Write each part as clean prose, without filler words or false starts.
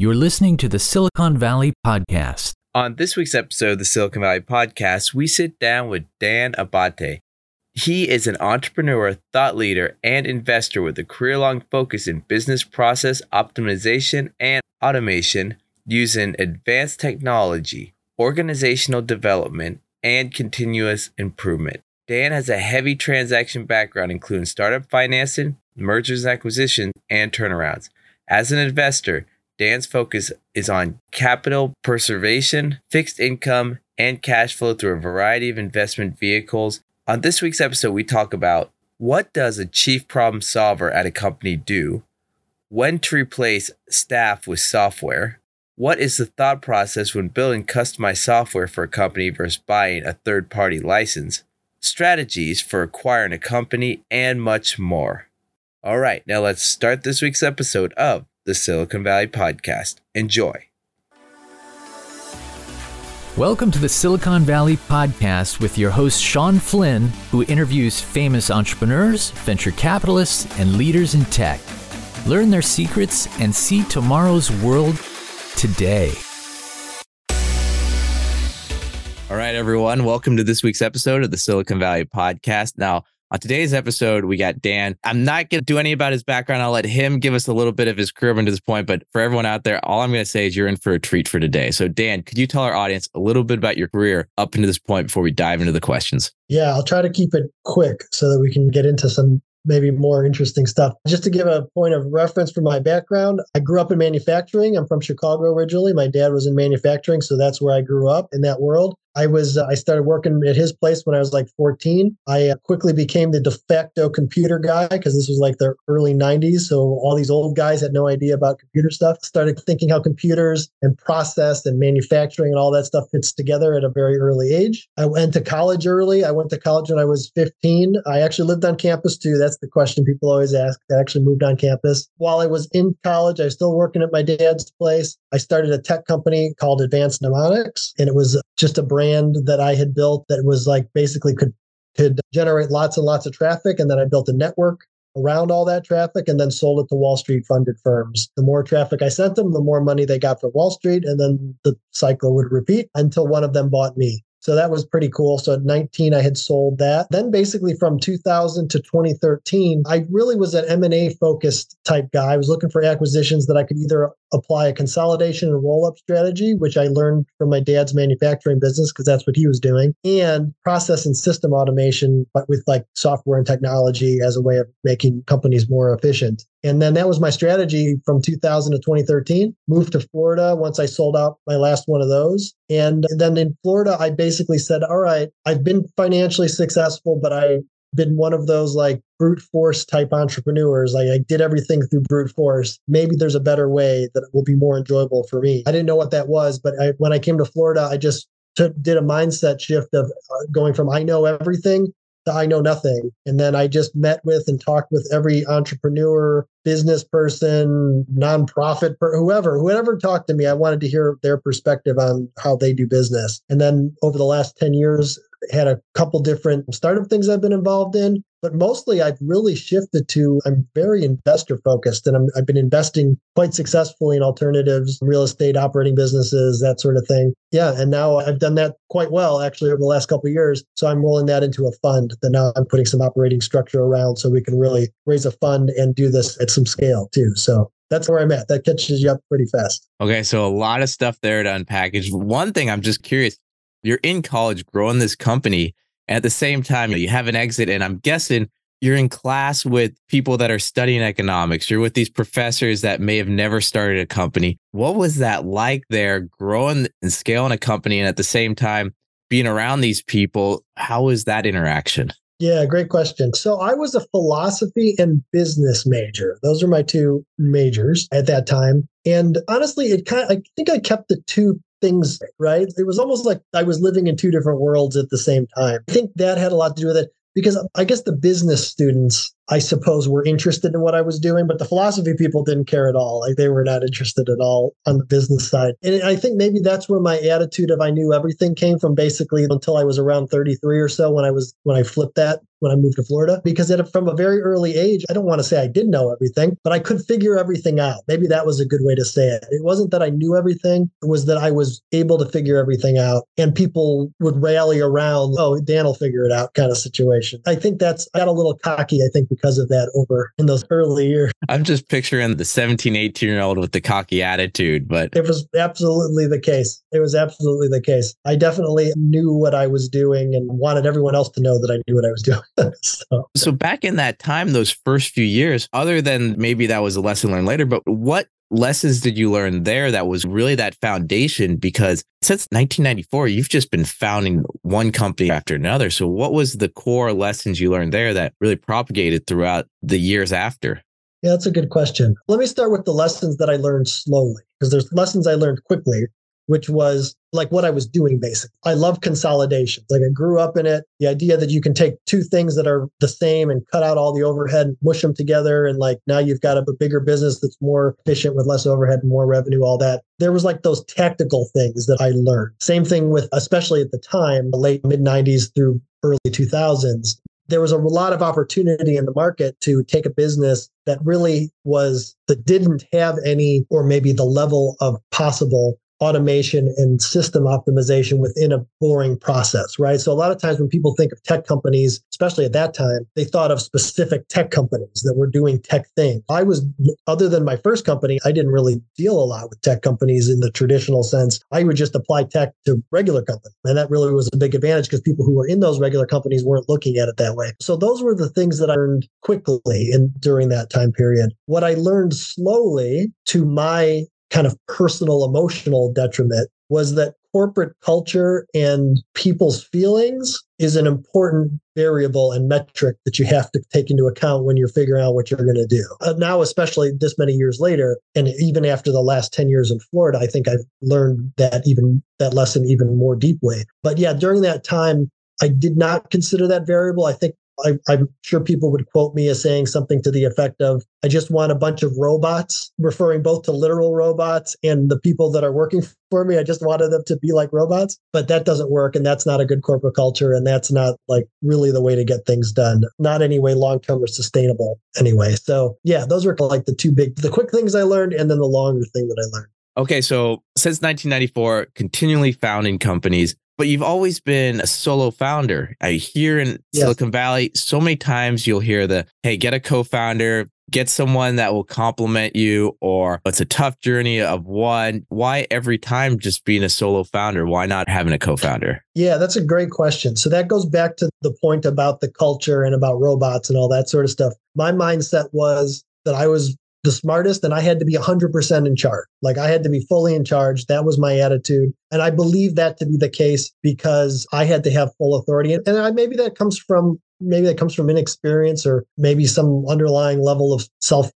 You're listening to the Silicon Valley Podcast. On this week's episode of the Silicon Valley Podcast, we sit down with Dan Abbate. He is an entrepreneur, thought leader, and investor with a career-long focus in business process optimization and automation using advanced technology, organizational development, and continuous improvement. Dan has a heavy transaction background, including startup financing, mergers and acquisitions, and turnarounds. As an investor, Dan's focus is on capital preservation, fixed income, and cash flow through a variety of investment vehicles. On this week's episode, we talk about what does a chief problem solver at a company do, when to replace staff with software, what is the thought process when building customized software for a company versus buying a third-party license, strategies for acquiring a company, and much more. All right, now let's start this week's episode of the Silicon Valley Podcast. Enjoy. Welcome to the Silicon Valley Podcast with your host, Sean Flynn, who interviews famous entrepreneurs, venture capitalists, and leaders in tech. Learn their secrets and see tomorrow's world today. All right, everyone. Welcome to this week's episode of the Silicon Valley Podcast. Now, on today's episode, we got Dan. I'm not going to do any about his background. I'll let him give us a little bit of his career up to this point. But for everyone out there, all I'm going to say is you're in for a treat for today. So Dan, could you tell our audience a little bit about your career up into this point before we dive into the questions? Yeah, I'll try to keep it quick so that we can get into some maybe more interesting stuff. Just to give a point of reference for my background, I grew up in manufacturing. I'm from Chicago originally. My dad was in manufacturing, so that's where I grew up in that world. I started working at his place when I was like 14. I quickly became the de facto computer guy because this was like the early 90s. So all these old guys had no idea about computer stuff. Started thinking how computers and process and manufacturing and all that stuff fits together at a very early age. I went to college early. I went to college when I was 15. I actually lived on campus too. That's the question people always ask. I actually moved on campus. While I was in college, I was still working at my dad's place. I started a tech company called Advanced Mnemonics, and it was just a brand that I had built that was like basically could generate lots and lots of traffic. And then I built a network around all that traffic and then sold it to Wall Street funded firms. The more traffic I sent them, the more money they got from Wall Street. And then the cycle would repeat until one of them bought me. So that was pretty cool. So at 19, I had sold that. Then basically from 2000 to 2013, I really was an M&A focused type guy. I was looking for acquisitions that I could either apply a consolidation and roll-up strategy, which I learned from my dad's manufacturing business because that's what he was doing, and process and system automation, but with like software and technology as a way of making companies more efficient. And then that was my strategy from 2000 to 2013. Moved to Florida once I sold out my last one of those. And then in Florida, I basically said, all right, I've been financially successful, but I've been one of those like brute force type entrepreneurs. I did everything through brute force. Maybe there's a better way that will be more enjoyable for me. I didn't know what that was, but when I came to Florida, I just did a mindset shift of going from I know everything I know nothing. And then I just met with and talked with every entrepreneur, business person, nonprofit, whoever talked to me, I wanted to hear their perspective on how they do business. And then over the last 10 years, had a couple different startup things I've been involved in, but mostly I've really shifted to, I'm very investor focused, and I've been investing quite successfully in alternatives, real estate, operating businesses, that sort of thing. Yeah. And now I've done that quite well, actually, over the last couple of years. So I'm rolling that into a fund that now I'm putting some operating structure around so we can really raise a fund and do this at some scale too. So that's where I'm at. That catches you up pretty fast. Okay. So a lot of stuff there to unpackage. One thing I'm just curious, you're in college growing this company, and at the same time, you have an exit, and I'm guessing you're in class with people that are studying economics. You're with these professors that may have never started a company. What was that like there, growing and scaling a company, and at the same time, being around these people? How was that interaction? Yeah, great question. So I was a philosophy and business major. Those are my two majors at that time. And honestly, I think I kept the two things, right? It was almost like I was living in two different worlds at the same time. I think that had a lot to do with it because I guess the business students, I suppose, were interested in what I was doing, but the philosophy people didn't care at all. Like they were not interested at all on the business side. And I think maybe that's where my attitude of I knew everything came from, basically until I was around 33 or so when I flipped that when I moved to Florida, because from a very early age, I don't want to say I did know everything, but I could figure everything out. Maybe that was a good way to say it. It wasn't that I knew everything. It was that I was able to figure everything out, and people would rally around, oh, Dan will figure it out kind of situation. I got a little cocky, I think, because of that over in those early years. I'm just picturing the 17, 18-year-old with the cocky attitude, but... It was absolutely the case. I definitely knew what I was doing and wanted everyone else to know that I knew what I was doing. So back in that time, those first few years, other than maybe that was a lesson learned later, but what lessons did you learn there that was really that foundation? Because since 1994, you've just been founding one company after another. So what was the core lessons you learned there that really propagated throughout the years after? Yeah, that's a good question. Let me start with the lessons that I learned slowly, because there's lessons I learned quickly, which was like what I was doing, basically. I love consolidation. Like, I grew up in it. The idea that you can take two things that are the same and cut out all the overhead and mush them together. And like, now you've got a bigger business that's more efficient with less overhead and more revenue, all that. There was like those tactical things that I learned. Same thing with, especially at the time, the late mid-90s through early 2000s. There was a lot of opportunity in the market to take a business that didn't have any, or maybe the level of possible automation and system optimization within a boring process, right? So a lot of times when people think of tech companies, especially at that time, they thought of specific tech companies that were doing tech things. Other than my first company, I didn't really deal a lot with tech companies in the traditional sense. I would just apply tech to regular companies. And that really was a big advantage, because people who were in those regular companies weren't looking at it that way. So those were the things that I learned quickly and during that time period. What I learned slowly, to my kind of personal emotional detriment, was that corporate culture and people's feelings is an important variable and metric that you have to take into account when you're figuring out what you're going to do. Now, especially this many years later, and even after the last 10 years in Florida, I think I've learned that lesson even more deeply. But yeah, during that time, I did not consider that variable. I think I'm sure people would quote me as saying something to the effect of, I just want a bunch of robots, referring both to literal robots and the people that are working for me. I just wanted them to be like robots, but that doesn't work. And that's not a good corporate culture. And that's not like really the way to get things done. Not any way long-term or sustainable anyway. So yeah, those were like the quick things I learned, and then the longer thing that I learned. Okay. So since 1994, continually founding companies. But you've always been a solo founder. Here in Silicon Valley, so many times you'll hear hey, get a co-founder, get someone that will complement you, or it's a tough journey of one. Why every time just being a solo founder? Why not having a co-founder? Yeah, that's a great question. So that goes back to the point about the culture and about robots and all that sort of stuff. My mindset was that I was the smartest, and I had to be 100% in charge. Like, I had to be fully in charge. That was my attitude. And I believe that to be the case because I had to have full authority. And maybe that comes from inexperience, or maybe some underlying level of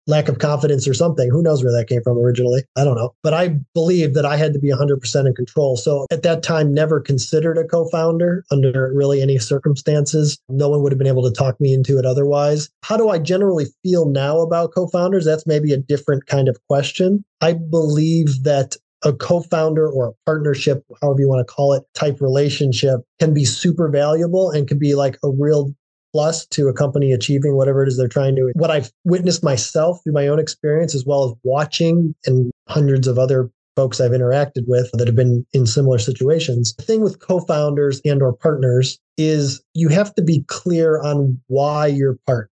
lack of confidence or something. Who knows where that came from originally? I don't know. But I believe that I had to be 100% in control. So at that time, never considered a co-founder under really any circumstances. No one would have been able to talk me into it otherwise. How do I generally feel now about co-founders? That's maybe a different kind of question. I believe that a co-founder or a partnership, however you want to call it, type relationship can be super valuable and can be like a real plus to a company achieving whatever it is they're trying to. What I've witnessed myself through my own experience, as well as watching and hundreds of other folks I've interacted with that have been in similar situations. The thing with co-founders and or partners is you have to be clear on why you're partners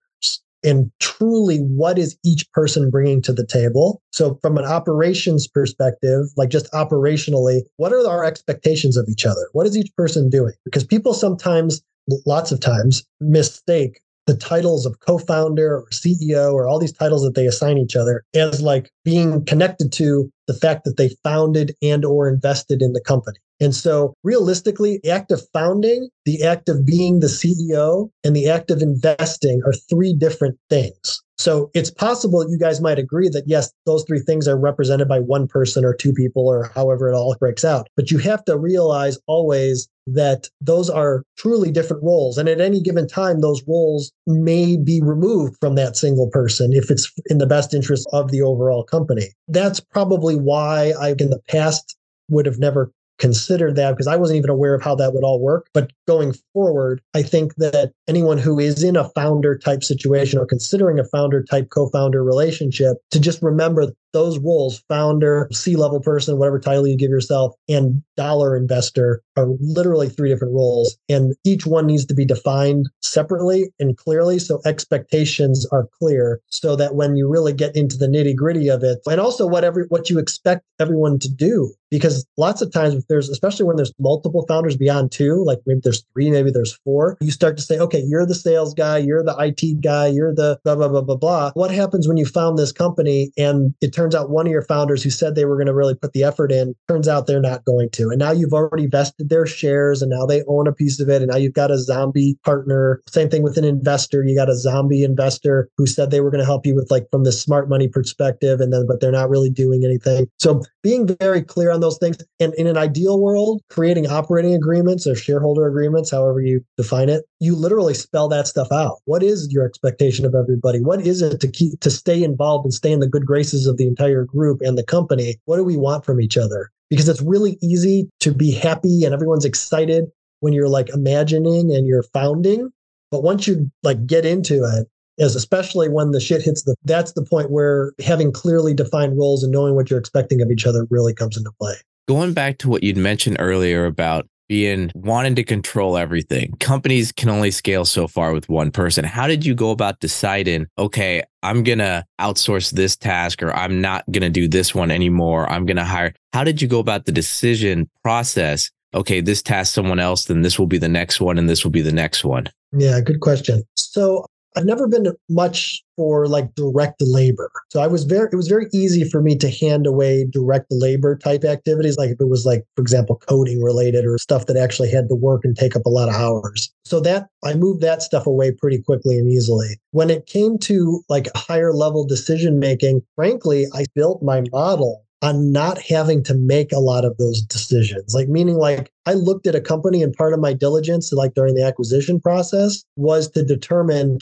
and truly what is each person bringing to the table. So from an operations perspective, like just operationally, what are our expectations of each other? What is each person doing? Because people sometimes, lots of times, mistake the titles of co-founder or CEO or all these titles that they assign each other as like being connected to the fact that they founded and or invested in the company. And so realistically, the act of founding, the act of being the CEO, and the act of investing are three different things. So it's possible you guys might agree that, yes, those three things are represented by one person or two people or however it all breaks out. But you have to realize always that those are truly different roles. And at any given time, those roles may be removed from that single person if it's in the best interest of the overall company. That's probably why I, in the past, would have never considered that, because I wasn't even aware of how that would all work. But going forward, I think that anyone who is in a founder type situation or considering a founder type co-founder relationship, to just remember those roles, founder, C-level person, whatever title you give yourself, and dollar investor are literally three different roles. And each one needs to be defined separately and clearly. So expectations are clear so that when you really get into the nitty gritty of it, and also what you expect everyone to do, because lots of times if there's, especially when there's multiple founders beyond two, like maybe there's three, maybe there's four, you start to say, okay, you're the sales guy, you're the IT guy, you're the blah, blah, blah, blah, blah. What happens when you found this company and it turns out one of your founders who said they were going to really put the effort in, turns out they're not going to. And now you've already vested their shares and now they own a piece of it. And now you've got a zombie partner. Same thing with an investor. You got a zombie investor who said they were going to help you with like from the smart money perspective, and then, but they're not really doing anything. So being very clear on those things. And in an ideal world, creating operating agreements or shareholder agreements, however you define it, you literally spell that stuff out. What is your expectation of everybody? What is it to stay involved and stay in the good graces of the entire group and the company? What do we want from each other? Because it's really easy to be happy and everyone's excited when you're like imagining and you're founding. But once you like get into it, especially when the shit hits that's the point where having clearly defined roles and knowing what you're expecting of each other really comes into play. Going back to what you'd mentioned earlier about wanting to control everything. Companies can only scale so far with one person. How did you go about deciding, okay, I'm going to outsource this task, or I'm not going to do this one anymore. I'm going to hire. How did you go about the decision process? Okay, this task someone else, then this will be the next one, and this will be the next one. Yeah, good question. So I've never been much for like direct labor. So it was very easy for me to hand away direct labor type activities. Like if it was like, for example, coding related or stuff that actually had to work and take up a lot of hours. So that I moved that stuff away pretty quickly and easily. When it came to like higher level decision making, frankly, I built my model on not having to make a lot of those decisions. Like meaning like I looked at a company, and part of my diligence like during the acquisition process was to determine,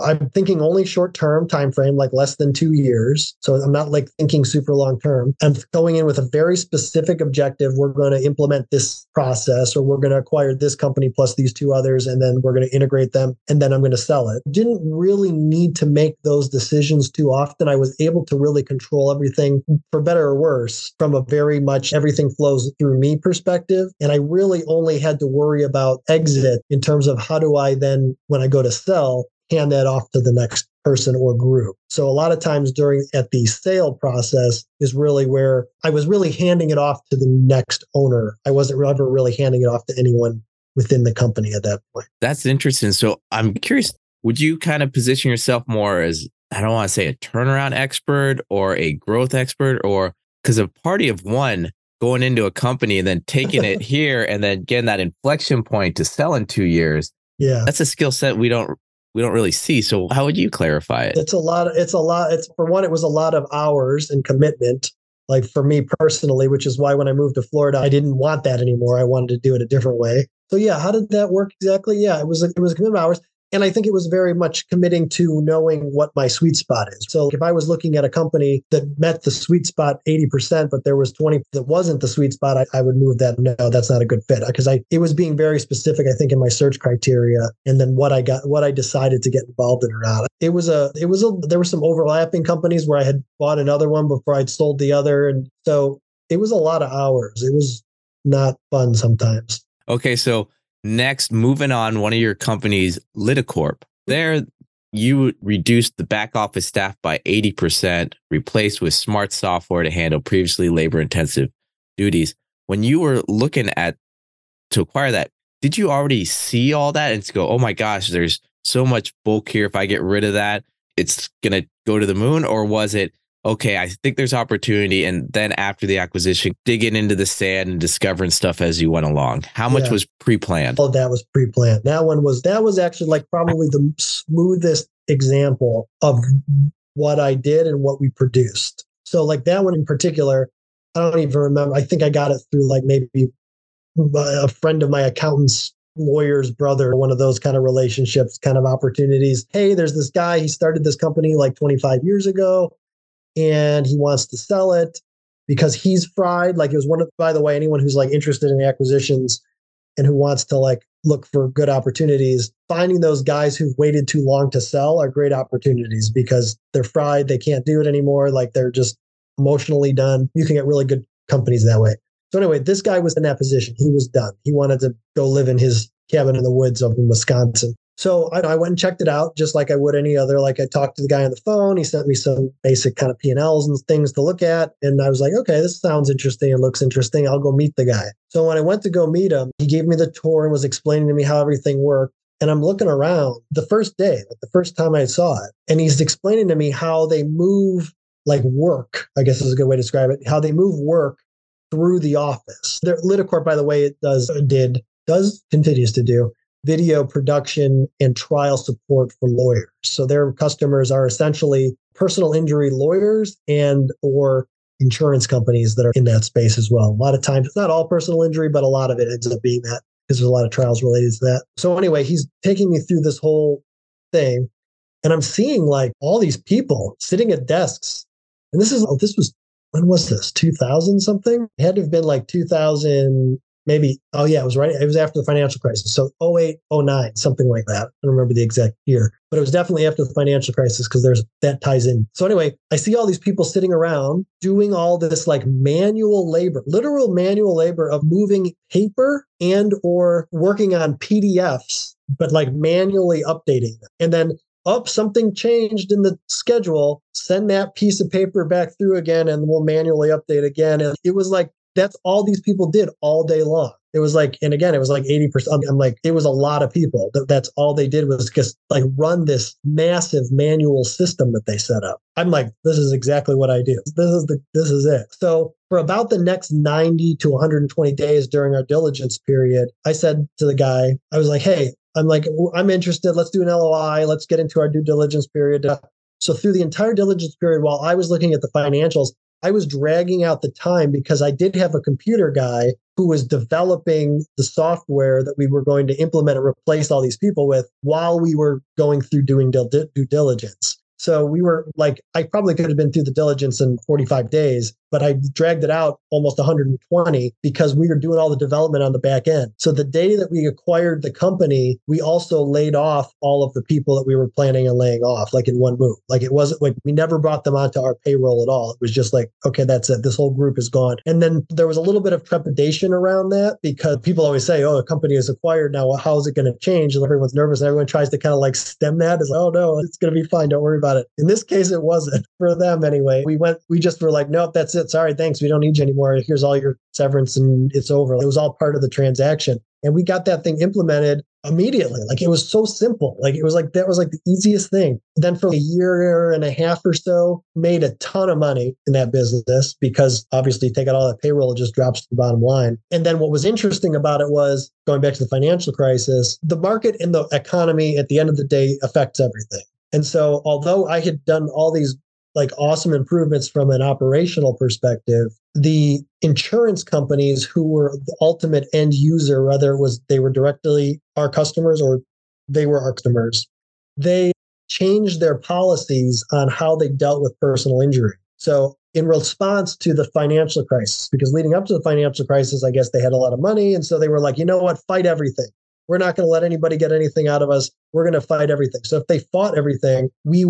I'm thinking only short term time frame, like less than 2 years. So I'm not like thinking super long term. I'm going in with a very specific objective. We're going to implement this process, or we're going to acquire this company plus these two others, and then we're going to integrate them, and then I'm going to sell it. Didn't really need to make those decisions too often. I was able to really control everything, for better or worse, from a very much everything flows through me perspective. And I really only had to worry about exit in terms of how do I then, when I go to sell, hand that off to the next person or group. So a lot of times at the sale process is really where I was really handing it off to the next owner. I wasn't ever really handing it off to anyone within the company at that point. That's interesting. So I'm curious, would you kind of position yourself more as, I don't want to say a turnaround expert or a growth expert, or because a party of one going into a company and then taking it here and then getting that inflection point to sell in 2 years. Yeah. That's a skill set we don't really see. So how would you clarify it? It's for one, it was a lot of hours and commitment. Like for me personally, which is why when I moved to Florida, I didn't want that anymore. I wanted to do it a different way. So yeah, how did that work exactly? Yeah, it was a commitment of hours. And I think it was very much committing to knowing what my sweet spot is. So if I was looking at a company that met the sweet spot 80%, but there was 20 that wasn't the sweet spot, I would move that. No, that's not a good fit. Because it was being very specific, I think, in my search criteria, and then what I decided to get involved in or not. There were some overlapping companies where I had bought another one before I'd sold the other. And so it was a lot of hours. It was not fun sometimes. Okay. So next, moving on, one of your companies, Liticorp. There, you reduced the back office staff by 80%, replaced with smart software to handle previously labor-intensive duties. When you were looking to acquire that, did you already see all that and go, oh my gosh, there's so much bulk here. If I get rid of that, it's going to go to the moon? Or was it, okay, I think there's opportunity, and then after the acquisition, digging into the sand and discovering stuff as you went along? How much was pre-planned? Oh, that was pre-planned. That was actually like probably the smoothest example of what I did and what we produced. So like that one in particular, I don't even remember. I think I got it through like maybe a friend of my accountant's lawyer's brother, one of those kind of relationships, kind of opportunities. Hey, there's this guy, he started this company like 25 years ago. And he wants to sell it because he's fried. Like it was by the way, anyone who's like interested in acquisitions, and who wants to look for good opportunities, finding those guys who've waited too long to sell are great opportunities because they're fried. They can't do it anymore. They're just emotionally done. You can get really good companies that way. So anyway, this guy was in that position. He was done. He wanted to go live in his cabin in the woods up in Wisconsin. So I went and checked it out just like I would any other. I talked to the guy on the phone. He sent me some basic kind of P&Ls and things to look at. And I was like, okay, this sounds interesting. It looks interesting. I'll go meet the guy. So when I went to go meet him, he gave me the tour and was explaining to me how everything worked. And I'm looking around the first day, the first time I saw it. And he's explaining to me how they move work, I guess is a good way to describe it, how they move work through the office. Liticorp, by the way, continues to do video production and trial support for lawyers. So their customers are essentially personal injury lawyers and or insurance companies that are in that space as well. A lot of times, it's not all personal injury, but a lot of it ends up being that because there's a lot of trials related to that. So anyway, he's taking me through this whole thing and I'm seeing all these people sitting at desks. And this was, when was this? 2000 something? It had to have been 2000. Maybe, it was right. It was after the financial crisis. So 08, 09, something like that. I don't remember the exact year, but it was definitely after the financial crisis because that ties in. So anyway, I see all these people sitting around doing all this manual labor, literal manual labor of moving paper and or working on PDFs, but manually updating them. And then something changed in the schedule, send that piece of paper back through again, and we'll manually update again. And it was that's all these people did all day long. It was and again, it was 80%. I'm it was a lot of people. That's all they did was just run this massive manual system that they set up. I'm this is exactly what I do. This is it. So for about the next 90 to 120 days during our diligence period, I said to the guy, I was hey, I'm interested. Let's do an LOI. Let's get into our due diligence period. So through the entire diligence period, while I was looking at the financials, I was dragging out the time because I did have a computer guy who was developing the software that we were going to implement and replace all these people with while we were going through doing due diligence. So we were I probably could have been through the diligence in 45 days, but I dragged it out almost 120 because we were doing all the development on the back end. So the day that we acquired the company, we also laid off all of the people that we were planning on laying off, in one move. It wasn't we never brought them onto our payroll at all. It was just okay, that's it. This whole group is gone. And then there was a little bit of trepidation around that because people always say, oh, a company is acquired now. Well, how is it going to change? And everyone's nervous and everyone tries to kind of stem that. It's oh no, it's going to be fine. Don't worry about it. In this case, it wasn't for them anyway. We just were nope, that's it. Sorry, thanks. We don't need you anymore. Here's all your severance and it's over. It was all part of the transaction. And we got that thing implemented immediately. It was so simple. It was that was the easiest thing. Then for a year and a half or so, made a ton of money in that business because obviously take out all that payroll, it just drops to the bottom line. And then what was interesting about it was going back to the financial crisis, the market and the economy at the end of the day affects everything. And so although I had done all these awesome improvements from an operational perspective, the insurance companies who were the ultimate end user, whether it was they were directly our customers or they were our customers, they changed their policies on how they dealt with personal injury. So in response to the financial crisis, because leading up to the financial crisis, I guess they had a lot of money. And so they were you know what, fight everything. We're not going to let anybody get anything out of us. We're going to fight everything. So if they fought everything, we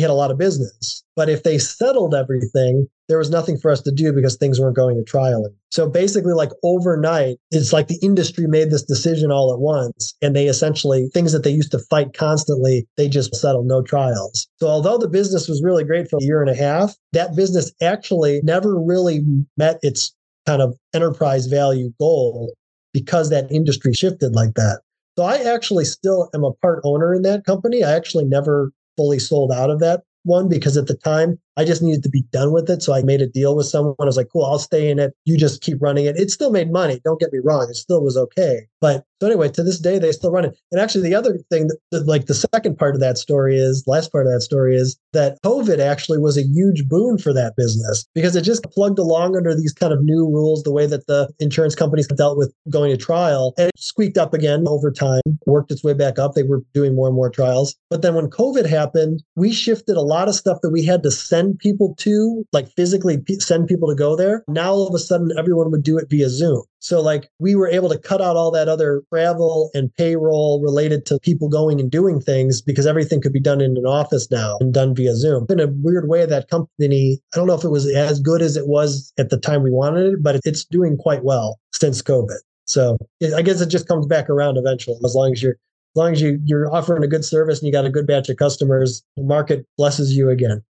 had a lot of business. But if they settled everything, there was nothing for us to do because things weren't going to trial. So basically overnight, it's the industry made this decision all at once. And they essentially, things that they used to fight constantly, they just settled, no trials. So although the business was really great for a year and a half, that business actually never really met its kind of enterprise value goal, because that industry shifted like that. So I actually still am a part owner in that company. I actually never fully sold out of that one because at the time I just needed to be done with it. So I made a deal with someone. I was cool, I'll stay in it. You just keep running it. It still made money. Don't get me wrong. It still was okay. But so anyway, to this day, they still run it. And actually the other thing, last part of that story is that COVID actually was a huge boon for that business because it just plugged along under these kind of new rules, the way that the insurance companies dealt with going to trial, and it squeaked up again over time, worked its way back up. They were doing more and more trials. But then when COVID happened, we shifted a lot of stuff that we had to send send people to, like physically send people to go there. Now all of a sudden, everyone would do it via Zoom. So like we were able to cut out all that other travel and payroll related to people going and doing things because everything could be done in an office now and done via Zoom. In a weird way, that company, I don't know if it was as good as it was at the time we wanted it, but it's doing quite well since COVID. So I guess it just comes back around eventually. As long as you're offering a good service and you got a good batch of customers, the market blesses you again.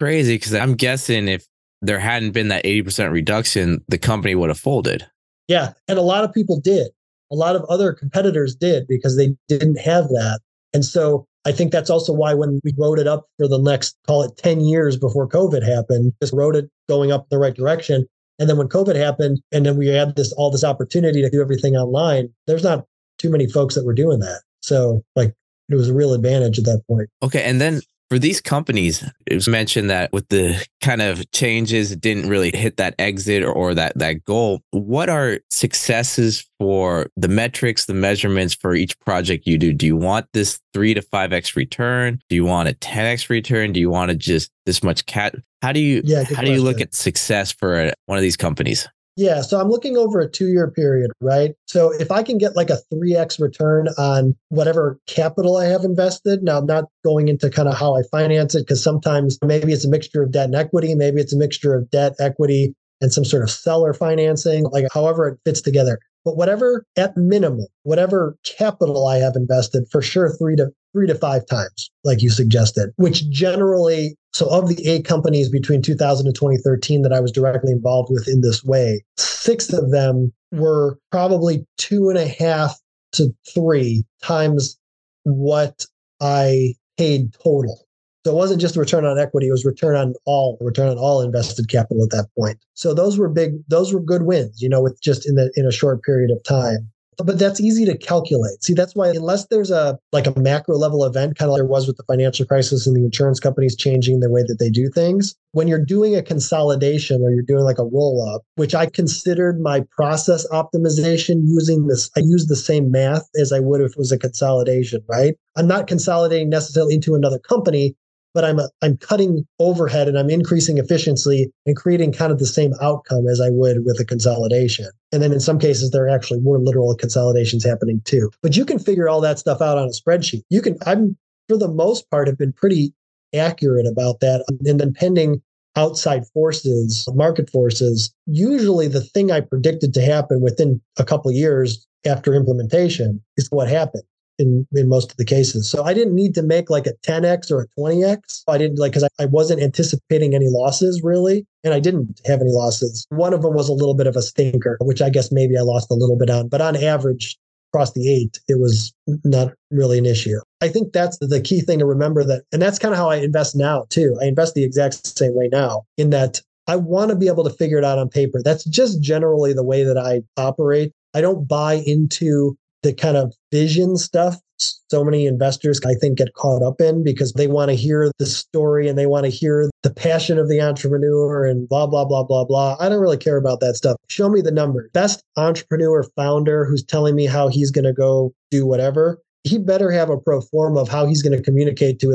Crazy, because I'm guessing if there hadn't been that 80% reduction, the company would have folded. Yeah. And a lot of people did. A lot of other competitors did because they didn't have that. And so I think that's also why when we wrote it up for the next, call it 10 years before COVID happened, just wrote it going up in the right direction. And then when COVID happened, and then we had all this opportunity to do everything online, there's not too many folks that were doing that. So like it was a real advantage at that point. Okay. And then for these companies, it was mentioned that with the kind of changes, it didn't really hit that exit or that goal. What are successes for the metrics, the measurements for each project you do? Do you want this 3 to 5x return? Do you want a 10x return? Do you want to just this much cat? How do you look at success for one of these companies? Yeah. So I'm looking over a 2-year period, right? So if I can get like a 3x return on whatever capital I have invested, now I'm not going into kind of how I finance it, because sometimes maybe it's a mixture of debt and equity, maybe it's a mixture of debt, equity, and some sort of seller financing, like however it fits together. But whatever, at minimum, whatever capital I have invested, for sure, 3 to 5 times, like you suggested, which generally, so of the 8 companies between 2000 and 2013 that I was directly involved with in this way, 6 of them were probably 2.5 to 3 times what I paid total. So it wasn't just return on equity, it was return on all invested capital at that point. So those were good wins, you know, with just in a short period of time. But that's easy to calculate. See, that's why unless there's a macro level event, kind of like there was with the financial crisis and the insurance companies changing the way that they do things, when you're doing a consolidation or you're doing like a roll up, which I considered my process optimization using this, I used the same math as I would if it was a consolidation, right? I'm not consolidating necessarily into another company, but I'm cutting overhead and I'm increasing efficiency and creating kind of the same outcome as I would with a consolidation. And then in some cases, there are actually more literal consolidations happening too. But you can figure all that stuff out on a spreadsheet. I'm for the most part have been pretty accurate about that. And then pending outside forces, market forces, usually the thing I predicted to happen within a couple of years after implementation is what happened. In most of the cases. So I didn't need to make like a 10x or a 20x. I didn't like, because I wasn't anticipating any losses really. And I didn't have any losses. One of them was a little bit of a stinker, which I guess maybe I lost a little bit on, but on average across the 8, it was not really an issue. I think that's the key thing to remember that. And that's kind of how I invest now too. I invest the exact same way now in that I want to be able to figure it out on paper. That's just generally the way that I operate. I don't buy into the kind of vision stuff so many investors, I think, get caught up in because they want to hear the story and they want to hear the passion of the entrepreneur and blah, blah, blah, blah, blah. I don't really care about that stuff. Show me the number. Best entrepreneur founder who's telling me how he's going to go do whatever, he better have a pro forma of how he's going to communicate to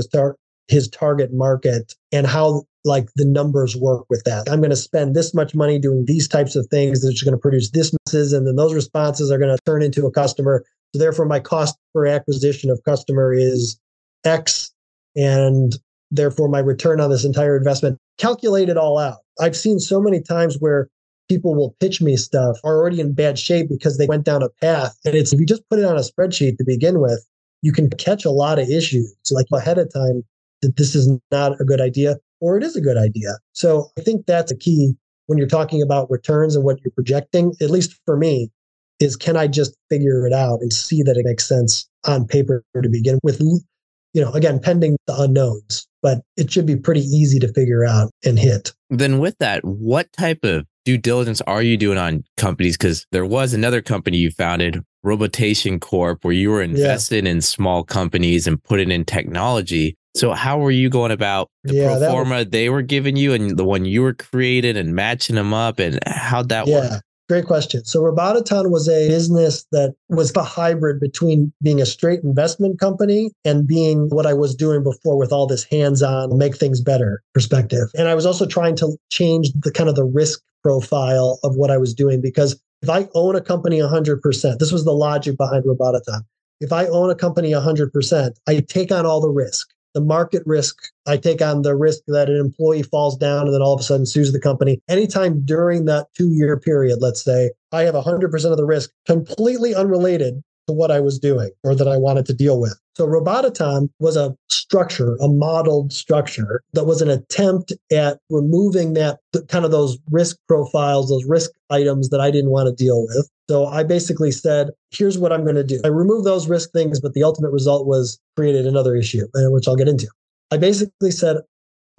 his target market and how like the numbers work with that. I'm going to spend this much money doing these types of things that's going to produce this message, and then those responses are going to turn into a customer. So therefore, my cost per acquisition of customer is X, and therefore my return on this entire investment. Calculate it all out. I've seen so many times where people will pitch me stuff are already in bad shape because they went down a path. And it's if you just put it on a spreadsheet to begin with, you can catch a lot of issues like ahead of time that this is not a good idea. Or it is a good idea. So I think that's a key when you're talking about returns and what you're projecting, at least for me, is can I just figure it out and see that it makes sense on paper to begin with, you know, again, pending the unknowns, but it should be pretty easy to figure out and hit. Then with that, what type of due diligence are you doing on companies? Because there was another company you founded, Robotation Corp, where you were invested in small companies and put it in technology. So how were you going about the pro forma they were giving you and the one you were created and matching them up and how'd that work? Great question. So Robotaton was a business that was the hybrid between being a straight investment company and being what I was doing before with all this hands-on, make things better perspective. And I was also trying to change the kind of the risk profile of what I was doing, because if I own a company 100%, this was the logic behind Robotaton. If I own a company 100%, I take on all the risk. The market risk, I take on the risk that an employee falls down and then all of a sudden sues the company. Anytime during that 2-year period, let's say, I have 100% of the risk completely unrelated to what I was doing or that I wanted to deal with. So Robotaton was a structure, a modeled structure that was an attempt at removing that kind of those risk profiles, those risk items that I didn't want to deal with. So I basically said, here's what I'm going to do. I removed those risk things, but the ultimate result was created another issue, which I'll get into. I basically said,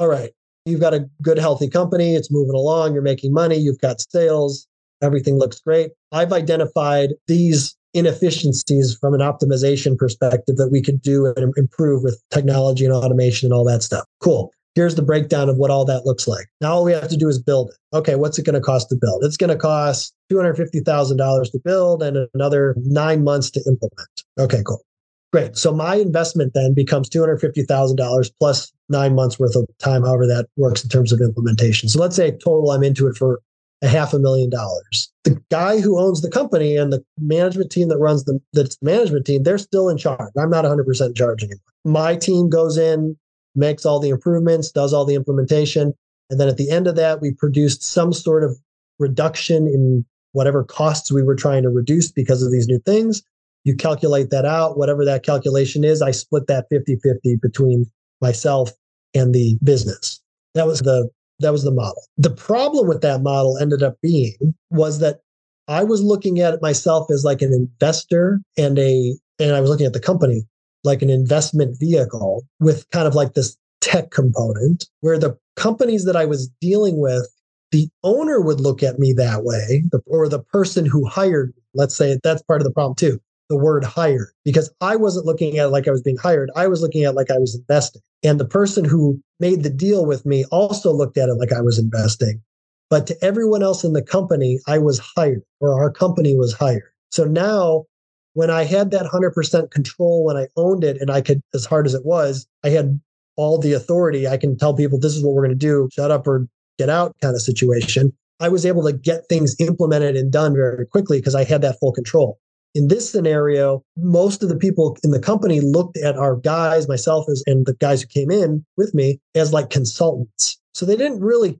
all right, you've got a good, healthy company. It's moving along. You're making money. You've got sales. Everything looks great. I've identified these inefficiencies from an optimization perspective that we could do and improve with technology and automation and all that stuff. Cool. Here's the breakdown of what all that looks like. Now all we have to do is build it. Okay, what's it going to cost to build? It's going to cost $250,000 to build and another 9 months to implement. Okay, cool. Great. So my investment then becomes $250,000 plus 9 months worth of time, however that works in terms of implementation. So let's say total, I'm into it for $500,000. The guy who owns the company and the management team that runs that's the management team, they're still in charge. I'm not 100% in charge anymore. My team goes in, makes all the improvements, does all the implementation. And then at the end of that, we produced some sort of reduction in whatever costs we were trying to reduce because of these new things. You calculate that out, whatever that calculation is. I split that 50-50 between myself and the business. That was the model. The problem with that model ended up being was that I was looking at it myself as like an investor and I was looking at the company like an investment vehicle with kind of like this tech component, where the companies that I was dealing with, the owner would look at me that way, or the person who hired me. Let's say that's part of the problem too, the word hired, because I wasn't looking at it like I was being hired. I was looking at it like I was investing. And the person who made the deal with me also looked at it like I was investing. But to everyone else in the company, I was hired, or our company was hired. So now when I had that 100% control, when I owned it, and I could, as hard as it was, I had all the authority. I can tell people, this is what we're going to do, shut up or get out kind of situation. I was able to get things implemented and done very quickly because I had that full control. In this scenario, most of the people in the company looked at our guys, myself and the guys who came in with me, as like consultants. So they didn't really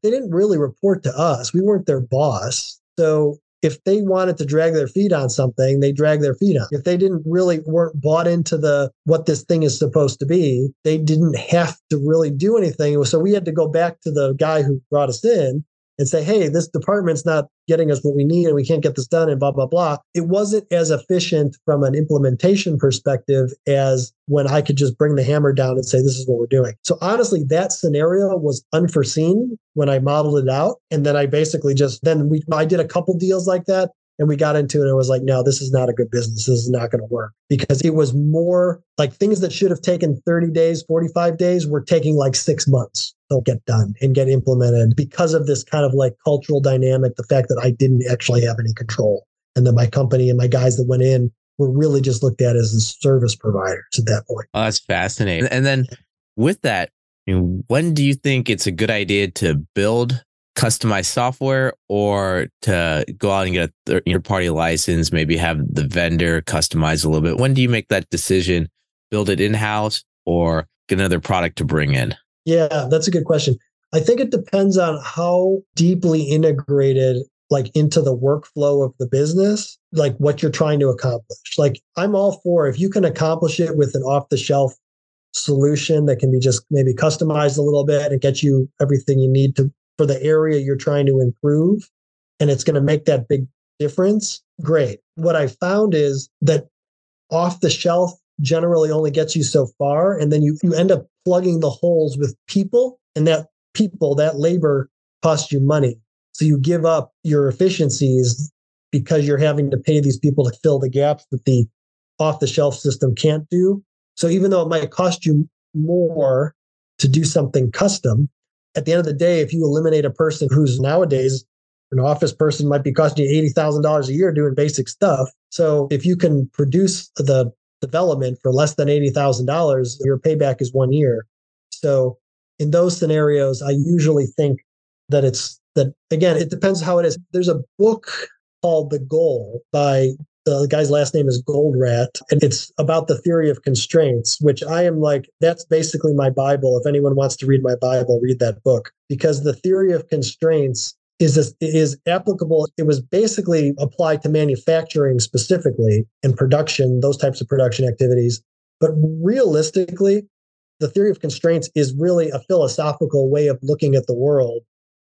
report to us. We weren't their boss. So if they wanted to drag their feet on something, they dragged their feet on. If they weren't bought into what this thing is supposed to be, they didn't have to really do anything. So we had to go back to the guy who brought us in and say, hey, this department's not getting us what we need and we can't get this done and blah, blah, blah. It wasn't as efficient from an implementation perspective as when I could just bring the hammer down and say, this is what we're doing. So honestly, that scenario was unforeseen when I modeled it out. And then I basically I did a couple deals like that and we got into it and it was like, no, this is not a good business. This is not going to work, because it was more like things that should have taken 30 days, 45 days were taking like 6 months. They'll get done and get implemented because of this kind of like cultural dynamic, the fact that I didn't actually have any control. And that my company and my guys that went in were really just looked at as the service providers at that point. Oh, that's fascinating. And then with that, when do you think it's a good idea to build customized software or to go out and get a third-party license, maybe have the vendor customize a little bit? When do you make that decision? Build it in-house or get another product to bring in? Yeah, that's a good question. I think it depends on how deeply integrated, like into the workflow of the business, like what you're trying to accomplish. Like I'm all for, if you can accomplish it with an off-the-shelf solution that can be just maybe customized a little bit and get you everything you need for the area you're trying to improve, and it's going to make that big difference, great. What I found is that off-the-shelf generally only gets you so far, and then you end up plugging the holes with people, and that labor costs you money. So you give up your efficiencies because you're having to pay these people to fill the gaps that the off-the-shelf system can't do. So even though it might cost you more to do something custom, at the end of the day, if you eliminate a person who's nowadays An office person might be costing you $80,000 a year doing basic stuff. So if you can produce the development for less than $80,000, your payback is 1 year. So in those scenarios, I usually think that again, it depends how it is. There's a book called The Goal by the guy's last name is Goldratt, and it's about the theory of constraints, which I am like, that's basically my Bible. If anyone wants to read my Bible, read that book, because the theory of constraints is applicable. It was basically applied to manufacturing specifically and production, those types of production activities. But realistically, the theory of constraints is really a philosophical way of looking at the world,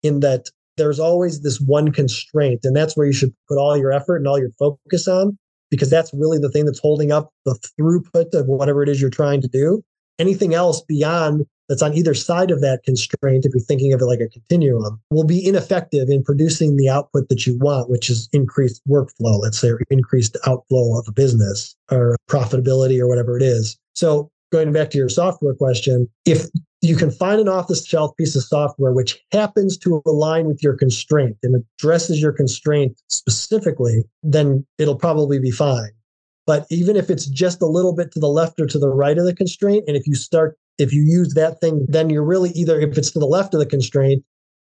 in that there's always this one constraint, and that's where you should put all your effort and all your focus on, because that's really the thing that's holding up the throughput of whatever it is you're trying to do. Anything else beyond that's on either side of that constraint, if you're thinking of it like a continuum, will be ineffective in producing the output that you want, which is increased workflow, let's say, or increased outflow of a business or profitability or whatever it is. So going back to your software question, if you can find an off-the-shelf piece of software which happens to align with your constraint and addresses your constraint specifically, then it'll probably be fine. But even if it's just a little bit to the left or to the right of the constraint, and if you use that thing, then you're really either, if it's to the left of the constraint,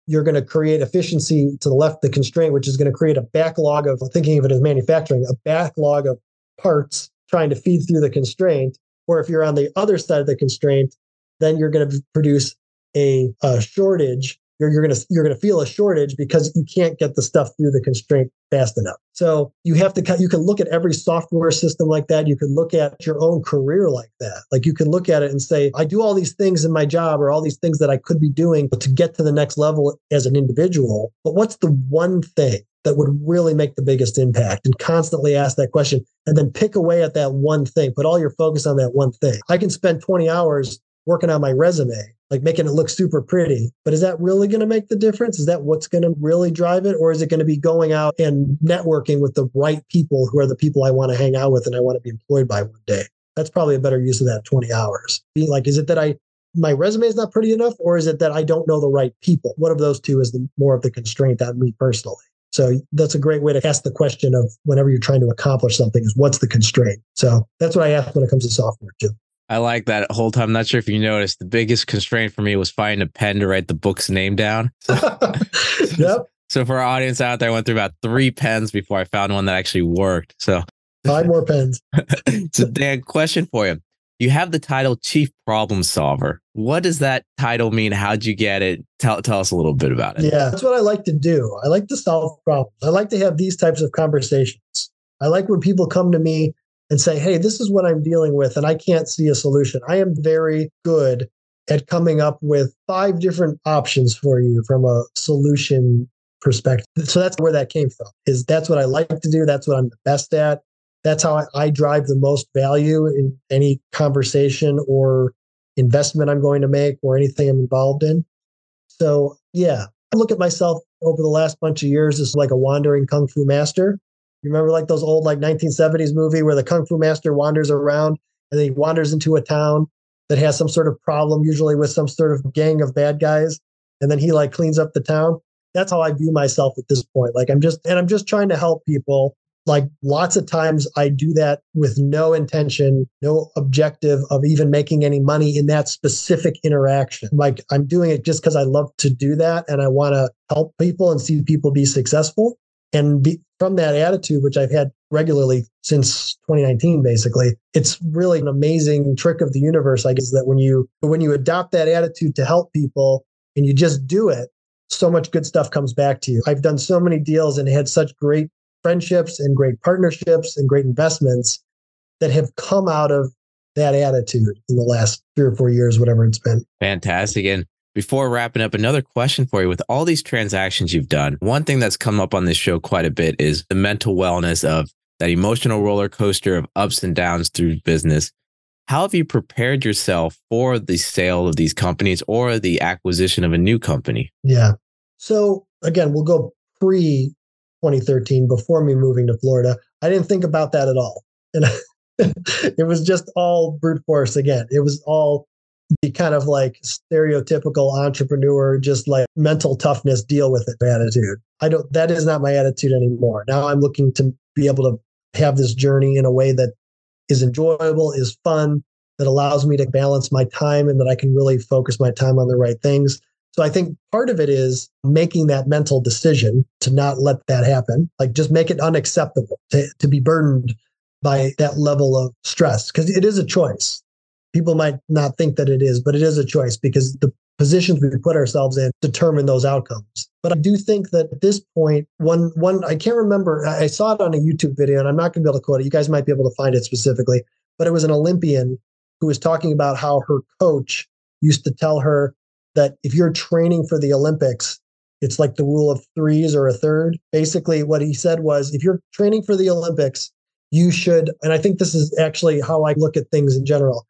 you're going to create efficiency to the left of the constraint, which is going to create a backlog of, thinking of it as manufacturing, a backlog of parts trying to feed through the constraint. Or if you're on the other side of the constraint, then you're going to produce a shortage. You're going to feel a shortage because you can't get the stuff through the constraint fast enough. So you can look at every software system like that. You can look at your own career like that. Like, you can look at it and say, I do all these things in my job, or all these things that I could be doing to get to the next level as an individual. But what's the one thing that would really make the biggest impact? And constantly ask that question, and then pick away at that one thing. Put all your focus on that one thing. I can spend 20 hours working on my resume, like making it look super pretty. But is that really going to make the difference? Is that what's going to really drive it? Or is it going to be going out and networking with the right people who are the people I want to hang out with and I want to be employed by one day? That's probably a better use of that 20 hours. Being like, is it that my resume is not pretty enough? Or is it that I don't know the right people? One of those two is more of the constraint on me personally. So that's a great way to ask the question of whenever you're trying to accomplish something, is what's the constraint? So that's what I ask when it comes to software too. I like that whole time. I'm not sure if you noticed, the biggest constraint for me was finding a pen to write the book's name down. So for our audience out there, I went through about 3 pens before I found one that actually worked. So 5 more pens. So Dan, question for you. You have the title Chief Problem Solver. What does that title mean? How'd you get it? Tell us a little bit about it. Yeah, that's what I like to do. I like to solve problems. I like to have these types of conversations. I like when people come to me and say, hey, this is what I'm dealing with, and I can't see a solution. I am very good at coming up with 5 different options for you from a solution perspective. So that's where that came from, is that's what I like to do. That's what I'm the best at. That's how I drive the most value in any conversation or investment I'm going to make or anything I'm involved in. So yeah, I look at myself over the last bunch of years as like a wandering Kung Fu master. You remember like those old like 1970s movie where the Kung Fu master wanders around, and then he wanders into a town that has some sort of problem, usually with some sort of gang of bad guys. And then he like cleans up the town. That's how I view myself at this point. Like I'm just trying to help people. Like lots of times I do that with no intention, no objective of even making any money in that specific interaction. Like I'm doing it just because I love to do that, and I want to help people and see people be successful. And from that attitude, which I've had regularly since 2019, basically, it's really an amazing trick of the universe, I guess, that when you adopt that attitude to help people and you just do it, so much good stuff comes back to you. I've done so many deals and had such great friendships and great partnerships and great investments that have come out of that attitude in the last 3 or 4 years, whatever it's been. Fantastic. And before wrapping up, another question for you. With all these transactions you've done, one thing that's come up on this show quite a bit is the mental wellness of that emotional roller coaster of ups and downs through business. How have you prepared yourself for the sale of these companies or the acquisition of a new company? Yeah. So again, we'll go pre-2013, before me moving to Florida. I didn't think about that at all. And it was just all brute force again. It was all the kind of like stereotypical entrepreneur, just like mental toughness, deal with it attitude. That is not my attitude anymore. Now I'm looking to be able to have this journey in a way that is enjoyable, is fun, that allows me to balance my time and that I can really focus my time on the right things. So I think part of it is making that mental decision to not let that happen, like just make it unacceptable to be burdened by that level of stress, because it is a choice. People might not think that it is, but it is a choice because the positions we put ourselves in determine those outcomes. But I do think that at this point, one I can't remember, I saw it on a YouTube video and I'm not going to be able to quote it. You guys might be able to find it specifically, but it was an Olympian who was talking about how her coach used to tell her that if you're training for the Olympics, it's like the rule of threes or a third. Basically, what he said was, if you're training for the Olympics, you should, and I think this is actually how I look at things in general,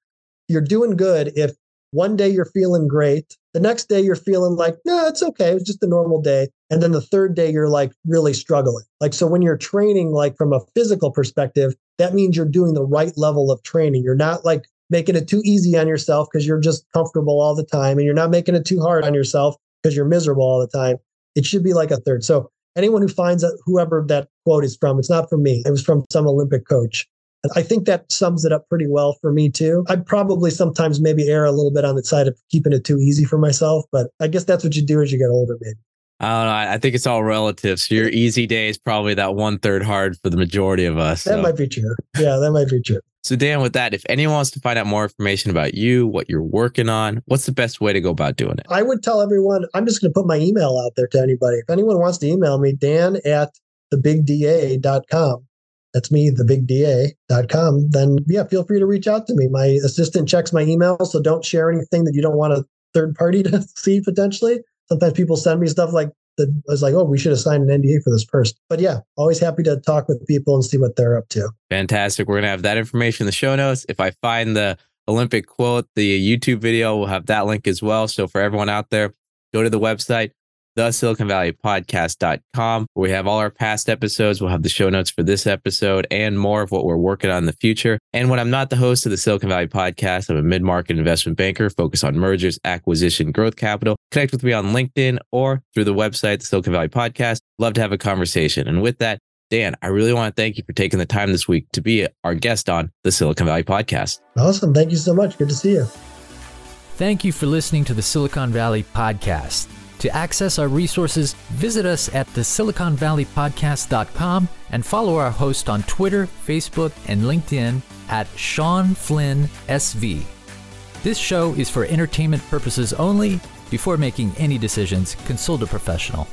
you're doing good if one day you're feeling great, the next day you're feeling like, no, it's okay, it's just a normal day. And then the third day you're like really struggling. Like, so when you're training, like from a physical perspective, that means you're doing the right level of training. You're not like making it too easy on yourself because you're just comfortable all the time. And you're not making it too hard on yourself because you're miserable all the time. It should be like a third. So anyone who finds out, whoever that quote is from, it's not from me. It was from some Olympic coach. And I think that sums it up pretty well for me too. I'd probably sometimes maybe err a little bit on the side of keeping it too easy for myself, but I guess that's what you do as you get older, maybe. I don't know. I think it's all relative. So your easy day is probably that one third hard for the majority of us. That might be true. Yeah, that might be true. So Dan, with that, if anyone wants to find out more information about you, what you're working on, what's the best way to go about doing it? I would tell everyone, I'm just going to put my email out there to anybody. If anyone wants to email me, dan@thebigda.com. That's me, thebigda.com. Then yeah, feel free to reach out to me. My assistant checks my email, so don't share anything that you don't want a third party to see potentially. Sometimes people send me stuff like that. I was like, oh, we should have signed an NDA for this first. But yeah, always happy to talk with people and see what they're up to. Fantastic. We're going to have that information in the show notes. If I find the Olympic quote, the YouTube video, we'll have that link as well. So for everyone out there, go to the website, thesiliconvalleypodcast.com, where we have all our past episodes. We'll have the show notes for this episode and more of what we're working on in the future. And when I'm not the host of the Silicon Valley Podcast, I'm a mid-market investment banker focused on mergers, acquisition, growth capital. Connect with me on LinkedIn or through the website, the Silicon Valley Podcast. Love to have a conversation. And with that, Dan, I really want to thank you for taking the time this week to be our guest on the Silicon Valley Podcast. Awesome. Thank you so much. Good to see you. Thank you for listening to the Silicon Valley Podcast. To access our resources, visit us at thesiliconvalleypodcast.com and follow our host on Twitter, Facebook, and LinkedIn at Sean Flynn SV. This show is for entertainment purposes only. Before making any decisions, consult a professional.